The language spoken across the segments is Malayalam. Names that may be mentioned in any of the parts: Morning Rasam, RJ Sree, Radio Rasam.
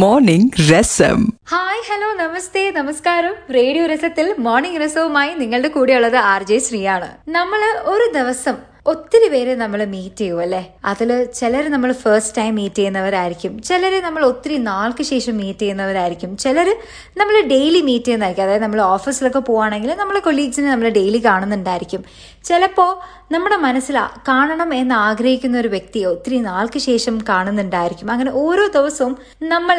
മോർണിംഗ് രസം. ഹായ്, ഹലോ, നമസ്തേ, നമസ്കാരം. റേഡിയോ രസത്തിൽ മോർണിംഗ് രസവുമായി നിങ്ങളുടെ കൂടെയുള്ളത് ആർ ജെ ശ്രീയാണ്. നമ്മള് ഒരു ദിവസം ഒത്തിരി പേരെ നമ്മൾ മീറ്റ് ചെയ്യും അല്ലെ. അതിൽ ചിലർ നമ്മൾ ഫസ്റ്റ് ടൈം മീറ്റ് ചെയ്യുന്നവരായിരിക്കും, ചിലർ നമ്മൾ ഒത്തിരി നാൾക്ക് ശേഷം മീറ്റ് ചെയ്യുന്നവരായിരിക്കും, ചിലർ നമ്മൾ ഡെയിലി മീറ്റ് ചെയ്യുന്നതായിരിക്കും. അതായത് നമ്മൾ ഓഫീസിലൊക്കെ പോവുകയാണെങ്കിൽ നമ്മളെ കൊളീഗ്സിനെ നമ്മൾ ഡെയിലി കാണുന്നുണ്ടായിരിക്കും. ചിലപ്പോൾ നമ്മുടെ മനസ്സിൽ കാണണം എന്ന് ആഗ്രഹിക്കുന്ന ഒരു വ്യക്തിയെ ഒത്തിരി നാൾക്ക് ശേഷം കാണുന്നുണ്ടായിരിക്കും. അങ്ങനെ ഓരോ ദിവസവും നമ്മൾ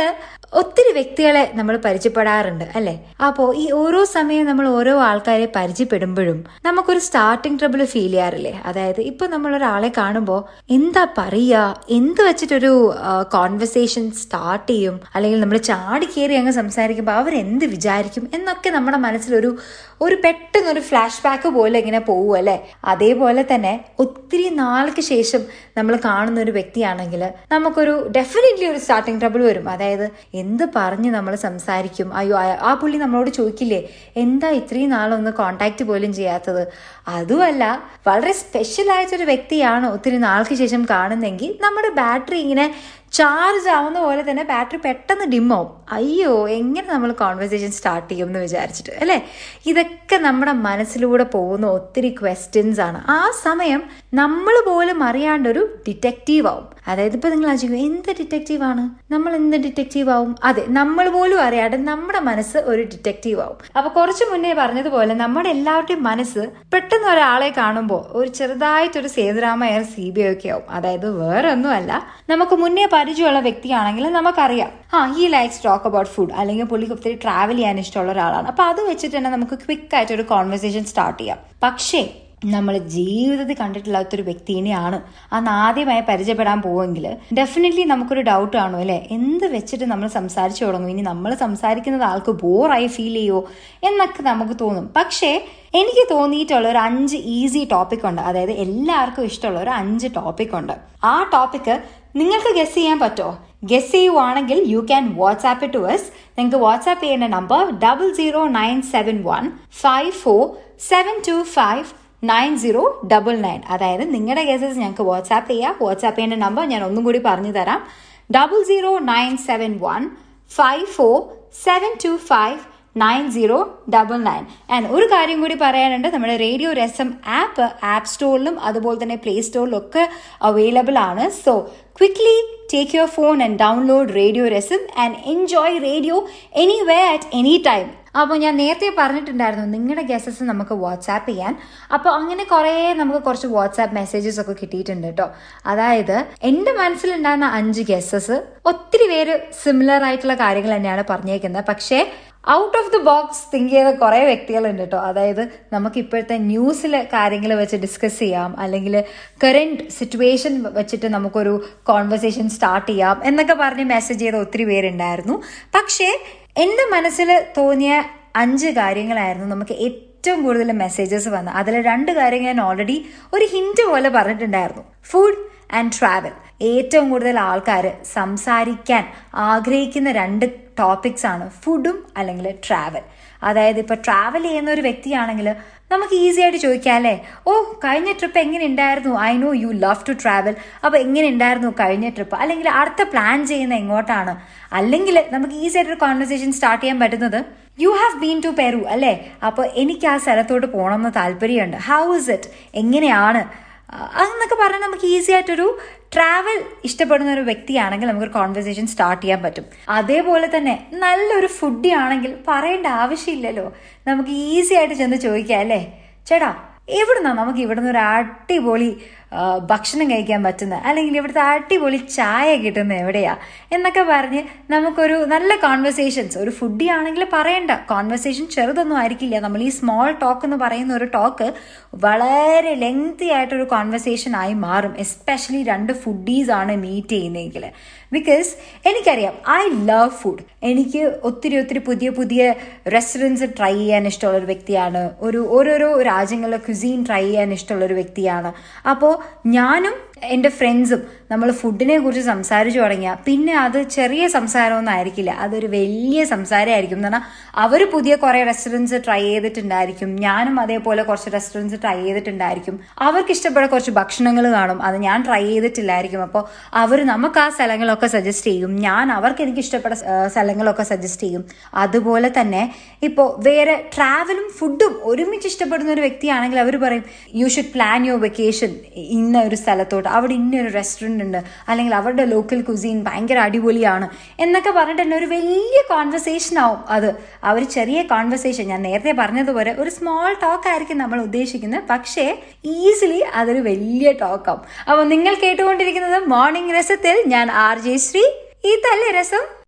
ഒത്തിരി വ്യക്തികളെ നമ്മൾ പരിചയപ്പെടാറുണ്ട് അല്ലെ. അപ്പോൾ ഈ ഓരോ സമയം നമ്മൾ ഓരോ ആൾക്കാരെ പരിചയപ്പെടുമ്പോഴും നമുക്കൊരു സ്റ്റാർട്ടിങ് ട്രബിൾ ഫീൽ ചെയ്യാറില്ലേ. അതായത് ഇപ്പൊ നമ്മളൊരാളെ കാണുമ്പോൾ എന്താ പറയുക, എന്ത് വെച്ചിട്ടൊരു കോൺവെർസേഷൻ സ്റ്റാർട്ട് ചെയ്യും, അല്ലെങ്കിൽ നമ്മൾ ചാടി കയറി അങ്ങ് സംസാരിക്കുമ്പോൾ അവരെന്ത് വിചാരിക്കും എന്നൊക്കെ നമ്മുടെ മനസ്സിലൊരു പെട്ടെന്നൊരു ഫ്ലാഷ് ബാക്ക് പോലെ ഇങ്ങനെ പോവുക അല്ലെ. അതേപോലെ തന്നെ ഒത്തിരി നാൾക്ക് ശേഷം നമ്മൾ കാണുന്ന ഒരു വ്യക്തിയാണെങ്കിൽ നമുക്കൊരു ഡെഫിനറ്റ്ലി ഒരു സ്റ്റാർട്ടിങ് ട്രബിൾ വരും. അതായത് എന്ത് പറഞ്ഞ് നമ്മൾ സംസാരിക്കും, അയ്യോ ആ പുള്ളി നമ്മളോട് ചോദിക്കില്ലേ എന്താ ഇത്രയും നാളൊന്ന് കോണ്ടാക്ട് പോലും ചെയ്യാത്തത്. അതുമല്ല, വളരെ സ്പെഷ്യൽ ആയിട്ടൊരു വ്യക്തിയാണ് ഒത്തിരി നാൾക്ക് ശേഷം കാണുന്നെങ്കിൽ നമ്മുടെ ബാറ്ററി ഇങ്ങനെ ചാർജ് ആവുന്ന പോലെ തന്നെ ബാറ്ററി പെട്ടെന്ന് ഡിമ്മാവും. അയ്യോ എങ്ങനെ നമ്മൾ കോൺവെർസേഷൻ സ്റ്റാർട്ട് ചെയ്യും എന്ന് വിചാരിച്ചിട്ട് അല്ലേ. ഇതൊക്കെ നമ്മുടെ മനസ്സിലൂടെ പോകുന്ന ഒത്തിരി ക്വസ്റ്റ്യൻസ് ആണ്. ആ സമയം നമ്മൾ പോലും അറിയാണ്ടൊരു ഡിറ്റക്റ്റീവ് ആവും. അതായത് ഇപ്പൊ നിങ്ങൾ ആലോചിക്കും എന്ത് ഡിറ്റക്റ്റീവ് ആണ്, നമ്മൾ എന്ത് ഡിറ്റക്റ്റീവ് ആവും. അതെ, നമ്മൾ പോലും അറിയാണ്ട് നമ്മുടെ മനസ്സ് ഒരു ഡിറ്റക്റ്റീവ് ആവും. അപ്പൊ കുറച്ച് മുന്നേ പറഞ്ഞതുപോലെ നമ്മുടെ എല്ലാവരുടെയും മനസ്സ് പെട്ടെന്ന് ഒരാളെ കാണുമ്പോൾ ഒരു ചെറുതായിട്ടൊരു സേതുരാമയർ CBI ഒക്കെ ആവും. അതായത് വേറെ ഒന്നുമല്ല, നമുക്ക് മുന്നേ പരിചയമുള്ള വ്യക്തിയാണെങ്കിൽ നമുക്കറിയാം he likes talk about food, അല്ലെങ്കിൽ പുള്ളിക്ക് ഒത്തിരി ട്രാവൽ ചെയ്യാൻ ഇഷ്ടമുള്ള ഒരാളാണ്. അപ്പൊ അത് വെച്ചിട്ട് തന്നെ നമുക്ക് ക്വിക്ക് ആയിട്ട് ഒരു കോൺവെർസേഷൻ സ്റ്റാർട്ട് ചെയ്യാം. പക്ഷേ നമ്മൾ ജീവിതത്തിൽ കണ്ടിട്ടില്ലാത്തൊരു വ്യക്തിനെയാണ് അന്ന് ആദ്യമായി പരിചയപ്പെടാൻ പോവെങ്കിൽ ഡെഫിനറ്റ്ലി നമുക്കൊരു ഡൗട്ട് കാണും അല്ലേ. എന്ത് വെച്ചിട്ട് നമ്മൾ സംസാരിച്ചു തുടങ്ങും, ഇനി നമ്മൾ സംസാരിക്കുന്നത് ആൾക്ക് ബോറായി ഫീൽ ചെയ്യുമോ എന്നൊക്കെ നമുക്ക് തോന്നും. പക്ഷേ എനിക്ക് തോന്നിയിട്ടുള്ള ഒരു 5 ഈസി ടോപ്പിക് ഉണ്ട്. അതായത് എല്ലാവർക്കും ഇഷ്ടമുള്ള ഒരു 5 ടോപ്പിക് ഉണ്ട്. ആ ടോപ്പിക്ക് നിങ്ങൾക്ക് ഗസ് ചെയ്യാൻ പറ്റുമോ? ഗസ് ചെയ്യുവാണെങ്കിൽ you can WhatsApp to us. നിങ്ങൾക്ക് വാട്സ്ആപ്പ് ചെയ്യേണ്ട നമ്പർ 0097154725909. അതായത് നിങ്ങളുടെ ഗസസ് ഞങ്ങൾക്ക് വാട്സ്ആപ്പ് ചെയ്യാം. വാട്സ്ആപ്പ് ചെയ്യേണ്ട നമ്പർ ഞാൻ ഒന്നും കൂടി പറഞ്ഞു തരാം. 0097154725909. ആൻഡ് ഒരു കാര്യം കൂടി പറയാനുണ്ട്. നമ്മുടെ റേഡിയോ രസം ആപ്പ് സ്റ്റോറിലും അതുപോലെ തന്നെ പ്ലേ സ്റ്റോറിലും ഒക്കെ അവൈലബിൾ ആണ്. So quickly take your phone and download radio Rasam and enjoy radio anywhere at any time. അപ്പോൾ ഞാൻ നേരത്തെ പറഞ്ഞിട്ടുണ്ടായിരുന്നു നിങ്ങളുടെ ഗസസ് നമുക്ക് വാട്സാപ്പ് ചെയ്യാൻ. അപ്പോൾ അങ്ങനെ നമുക്ക് കുറച്ച് വാട്സാപ്പ് മെസ്സേജസ് ഒക്കെ കിട്ടിയിട്ടുണ്ട് കേട്ടോ. അതായത് എൻ്റെ മനസ്സിലുണ്ടായിരുന്ന 5 ഗസസ് ഒത്തിരി പേര് സിമിലർ ആയിട്ടുള്ള കാര്യങ്ങൾ തന്നെയാണ് പറഞ്ഞേക്കുന്നത്. പക്ഷേ out of the box think ചെയ്ത കുറേ വ്യക്തികളുണ്ട് കേട്ടോ. അതായത് നമുക്ക് ഇപ്പോഴത്തെ ന്യൂസിലെ കാര്യങ്ങൾ വെച്ച് ഡിസ്കസ് ചെയ്യാം, അല്ലെങ്കിൽ കറന്റ് സിറ്റുവേഷൻ വെച്ചിട്ട് നമുക്കൊരു കോൺവെർസേഷൻ സ്റ്റാർട്ട് ചെയ്യാം എന്നൊക്കെ പറഞ്ഞ് മെസ്സേജ് ചെയ്ത ഒത്തിരി പേരുണ്ടായിരുന്നു. പക്ഷേ എൻ്റെ മനസ്സിൽ തോന്നിയ 5 കാര്യങ്ങളായിരുന്നു നമുക്ക് ഏറ്റവും കൂടുതൽ മെസ്സേജസ് വന്നത്. അതിൽ 2 കാര്യം ഞാൻ ഓൾറെഡി ഒരു ഹിന്റ് പോലെ പറഞ്ഞിട്ടുണ്ടായിരുന്നു. ഫുഡ് ആൻഡ് ട്രാവൽ ഏറ്റവും കൂടുതൽ ആൾക്കാർ സംസാരിക്കാൻ ആഗ്രഹിക്കുന്ന 2 ടോപ്പിക്സ് ആണ്, ഫുഡും അല്ലെങ്കിൽ ട്രാവൽ. അതായത് ഇപ്പോൾ ട്രാവൽ ചെയ്യുന്ന ഒരു വ്യക്തിയാണെങ്കിൽ നമുക്ക് ഈസി ആയിട്ട് ചോദിക്കാം അല്ലേ, ഓ കഴിഞ്ഞ ട്രിപ്പ് എങ്ങനെ ഉണ്ടായിരുന്നു, I know you love to travel. അപ്പോൾ എങ്ങനെ ഉണ്ടായിരുന്നു കഴിഞ്ഞ ട്രിപ്പ്, അല്ലെങ്കിൽ അടുത്ത പ്ലാൻ ചെയ്യുന്ന എങ്ങോട്ടാണ്, അല്ലെങ്കിൽ നമുക്ക് ഈസി ആയിട്ടൊരു കോൺവെർസേഷൻ സ്റ്റാർട്ട് ചെയ്യാൻ പറ്റുന്നത് you have been to Peru അല്ലേ, അപ്പോൾ എനിക്ക് ആ സ്ഥലത്തോട്ട് പോകണമെന്ന് താല്പര്യമുണ്ട്, ഹൗ ഇസ് ഇറ്റ് എങ്ങനെയാണ് അതെന്നൊക്കെ പറഞ്ഞാൽ നമുക്ക് ഈസി ആയിട്ടൊരു ട്രാവൽ ഇഷ്ടപ്പെടുന്ന ഒരു വ്യക്തിയാണെങ്കിൽ നമുക്കൊരു കോൺവെർസേഷൻ സ്റ്റാർട്ട് ചെയ്യാൻ പറ്റും. അതേപോലെ തന്നെ നല്ലൊരു ഫുഡി ആണെങ്കിൽ പറയേണ്ട ആവശ്യമില്ലല്ലോ, നമുക്ക് ഈസി ആയിട്ട് ചെന്ന് ചോദിക്കാം അല്ലേ, ചേട്ടാ എവിടുന്നാ നമുക്ക് ഇവിടുന്ന് ഒരു അടിപൊളി ഭക്ഷണം കഴിക്കാൻ പറ്റുന്നത്, അല്ലെങ്കിൽ ഇവിടുത്തെ അടിപൊളി ചായ കിട്ടുന്നത് എവിടെയാ എന്നൊക്കെ പറഞ്ഞ് നമുക്കൊരു നല്ല കോൺവെർസേഷൻസ്. ഒരു ഫുഡി ആണെങ്കിൽ പറയേണ്ട കോൺവെർസേഷൻ ചെറുതൊന്നും ആയിരിക്കില്ല. നമ്മൾ ഈ സ്മോൾ ടോക്ക് എന്ന് പറയുന്ന ഒരു ടോക്ക് വളരെ ലെങ്തി ആയിട്ടൊരു കോൺവെർസേഷൻ ആയി മാറും, എസ്പെഷ്യലി 2 ഫുഡീസ് ആണ് മീറ്റ് ചെയ്യുന്നതെങ്കിൽ. ബിക്കോസ് എനിക്കറിയാം ഐ ലവ് ഫുഡ്, എനിക്ക് ഒത്തിരി പുതിയ റെസ്റ്റോറൻറ്റ്സ് ട്രൈ ചെയ്യാൻ ഇഷ്ടമുള്ളൊരു വ്യക്തിയാണ്, ഓരോരോ രാജ്യങ്ങളിലെ ക്യുസീൻ ട്രൈ ചെയ്യാൻ ഇഷ്ടമുള്ളൊരു വ്യക്തിയാണ്. അപ്പോൾ ഞാനും എൻ്റെ ഫ്രണ്ട്സും നമ്മൾ ഫുഡിനെ കുറിച്ച് സംസാരിച്ചു തുടങ്ങിയാൽ പിന്നെ അത് ചെറിയ സംസാരമൊന്നും ആയിരിക്കില്ല, അതൊരു വലിയ സംസാരമായിരിക്കും. എന്ന് പറഞ്ഞാൽ അവർ പുതിയ കുറേ റെസ്റ്റോറൻറ്റ്സ് ട്രൈ ചെയ്തിട്ടുണ്ടായിരിക്കും, ഞാനും അതേപോലെ കുറച്ച് റെസ്റ്റോറൻറ്റ്സ് ട്രൈ ചെയ്തിട്ടുണ്ടായിരിക്കും, അവർക്ക് ഇഷ്ടപ്പെട്ട കുറച്ച് ഭക്ഷണങ്ങൾ കാണും, അത് ഞാൻ ട്രൈ ചെയ്തിട്ടില്ലായിരിക്കും. അപ്പോൾ അവർ നമുക്ക് ആ സ്ഥലങ്ങളൊക്കെ സജസ്റ്റ് ചെയ്യും, ഞാൻ അവർക്ക് എനിക്ക് ഇഷ്ടപ്പെട്ട സ്ഥലങ്ങളൊക്കെ സജസ്റ്റ് ചെയ്യും. അതുപോലെ തന്നെ ഇപ്പോൾ വേറെ ട്രാവലും ഫുഡും ഒരുമിച്ച് ഇഷ്ടപ്പെടുന്ന ഒരു വ്യക്തിയാണെങ്കിൽ അവർ പറയും you should plan your vacation ഇന്ന ഒരു സ്ഥലത്തോട്ട്, അവിടെ ഇന്നൊരു റെസ്റ്റോറൻറ്റ് ഉണ്ട്, അല്ലെങ്കിൽ അവരുടെ ലോക്കൽ കുസീൻ ഭയങ്കര അടിപൊളിയാണ് എന്നൊക്കെ പറഞ്ഞിട്ട് തന്നെ ഒരു വലിയ കോൺവെർസേഷൻ ആവും അത്. ആ ഒരു ചെറിയ കോൺവെർസേഷൻ, ഞാൻ നേരത്തെ പറഞ്ഞതുപോലെ ഒരു സ്മോൾ ടോക്ക് ആയിരിക്കും നമ്മൾ ഉദ്ദേശിക്കുന്നത്, പക്ഷേ ഈസിലി അതൊരു വലിയ ടോക്കാവും. അപ്പോൾ നിങ്ങൾ കേട്ടുകൊണ്ടിരിക്കുന്നത് മോർണിംഗ് രസത്തിൽ, ഞാൻ ആർ ജെ ശ്രീ. ഇതല്ലേ രസം.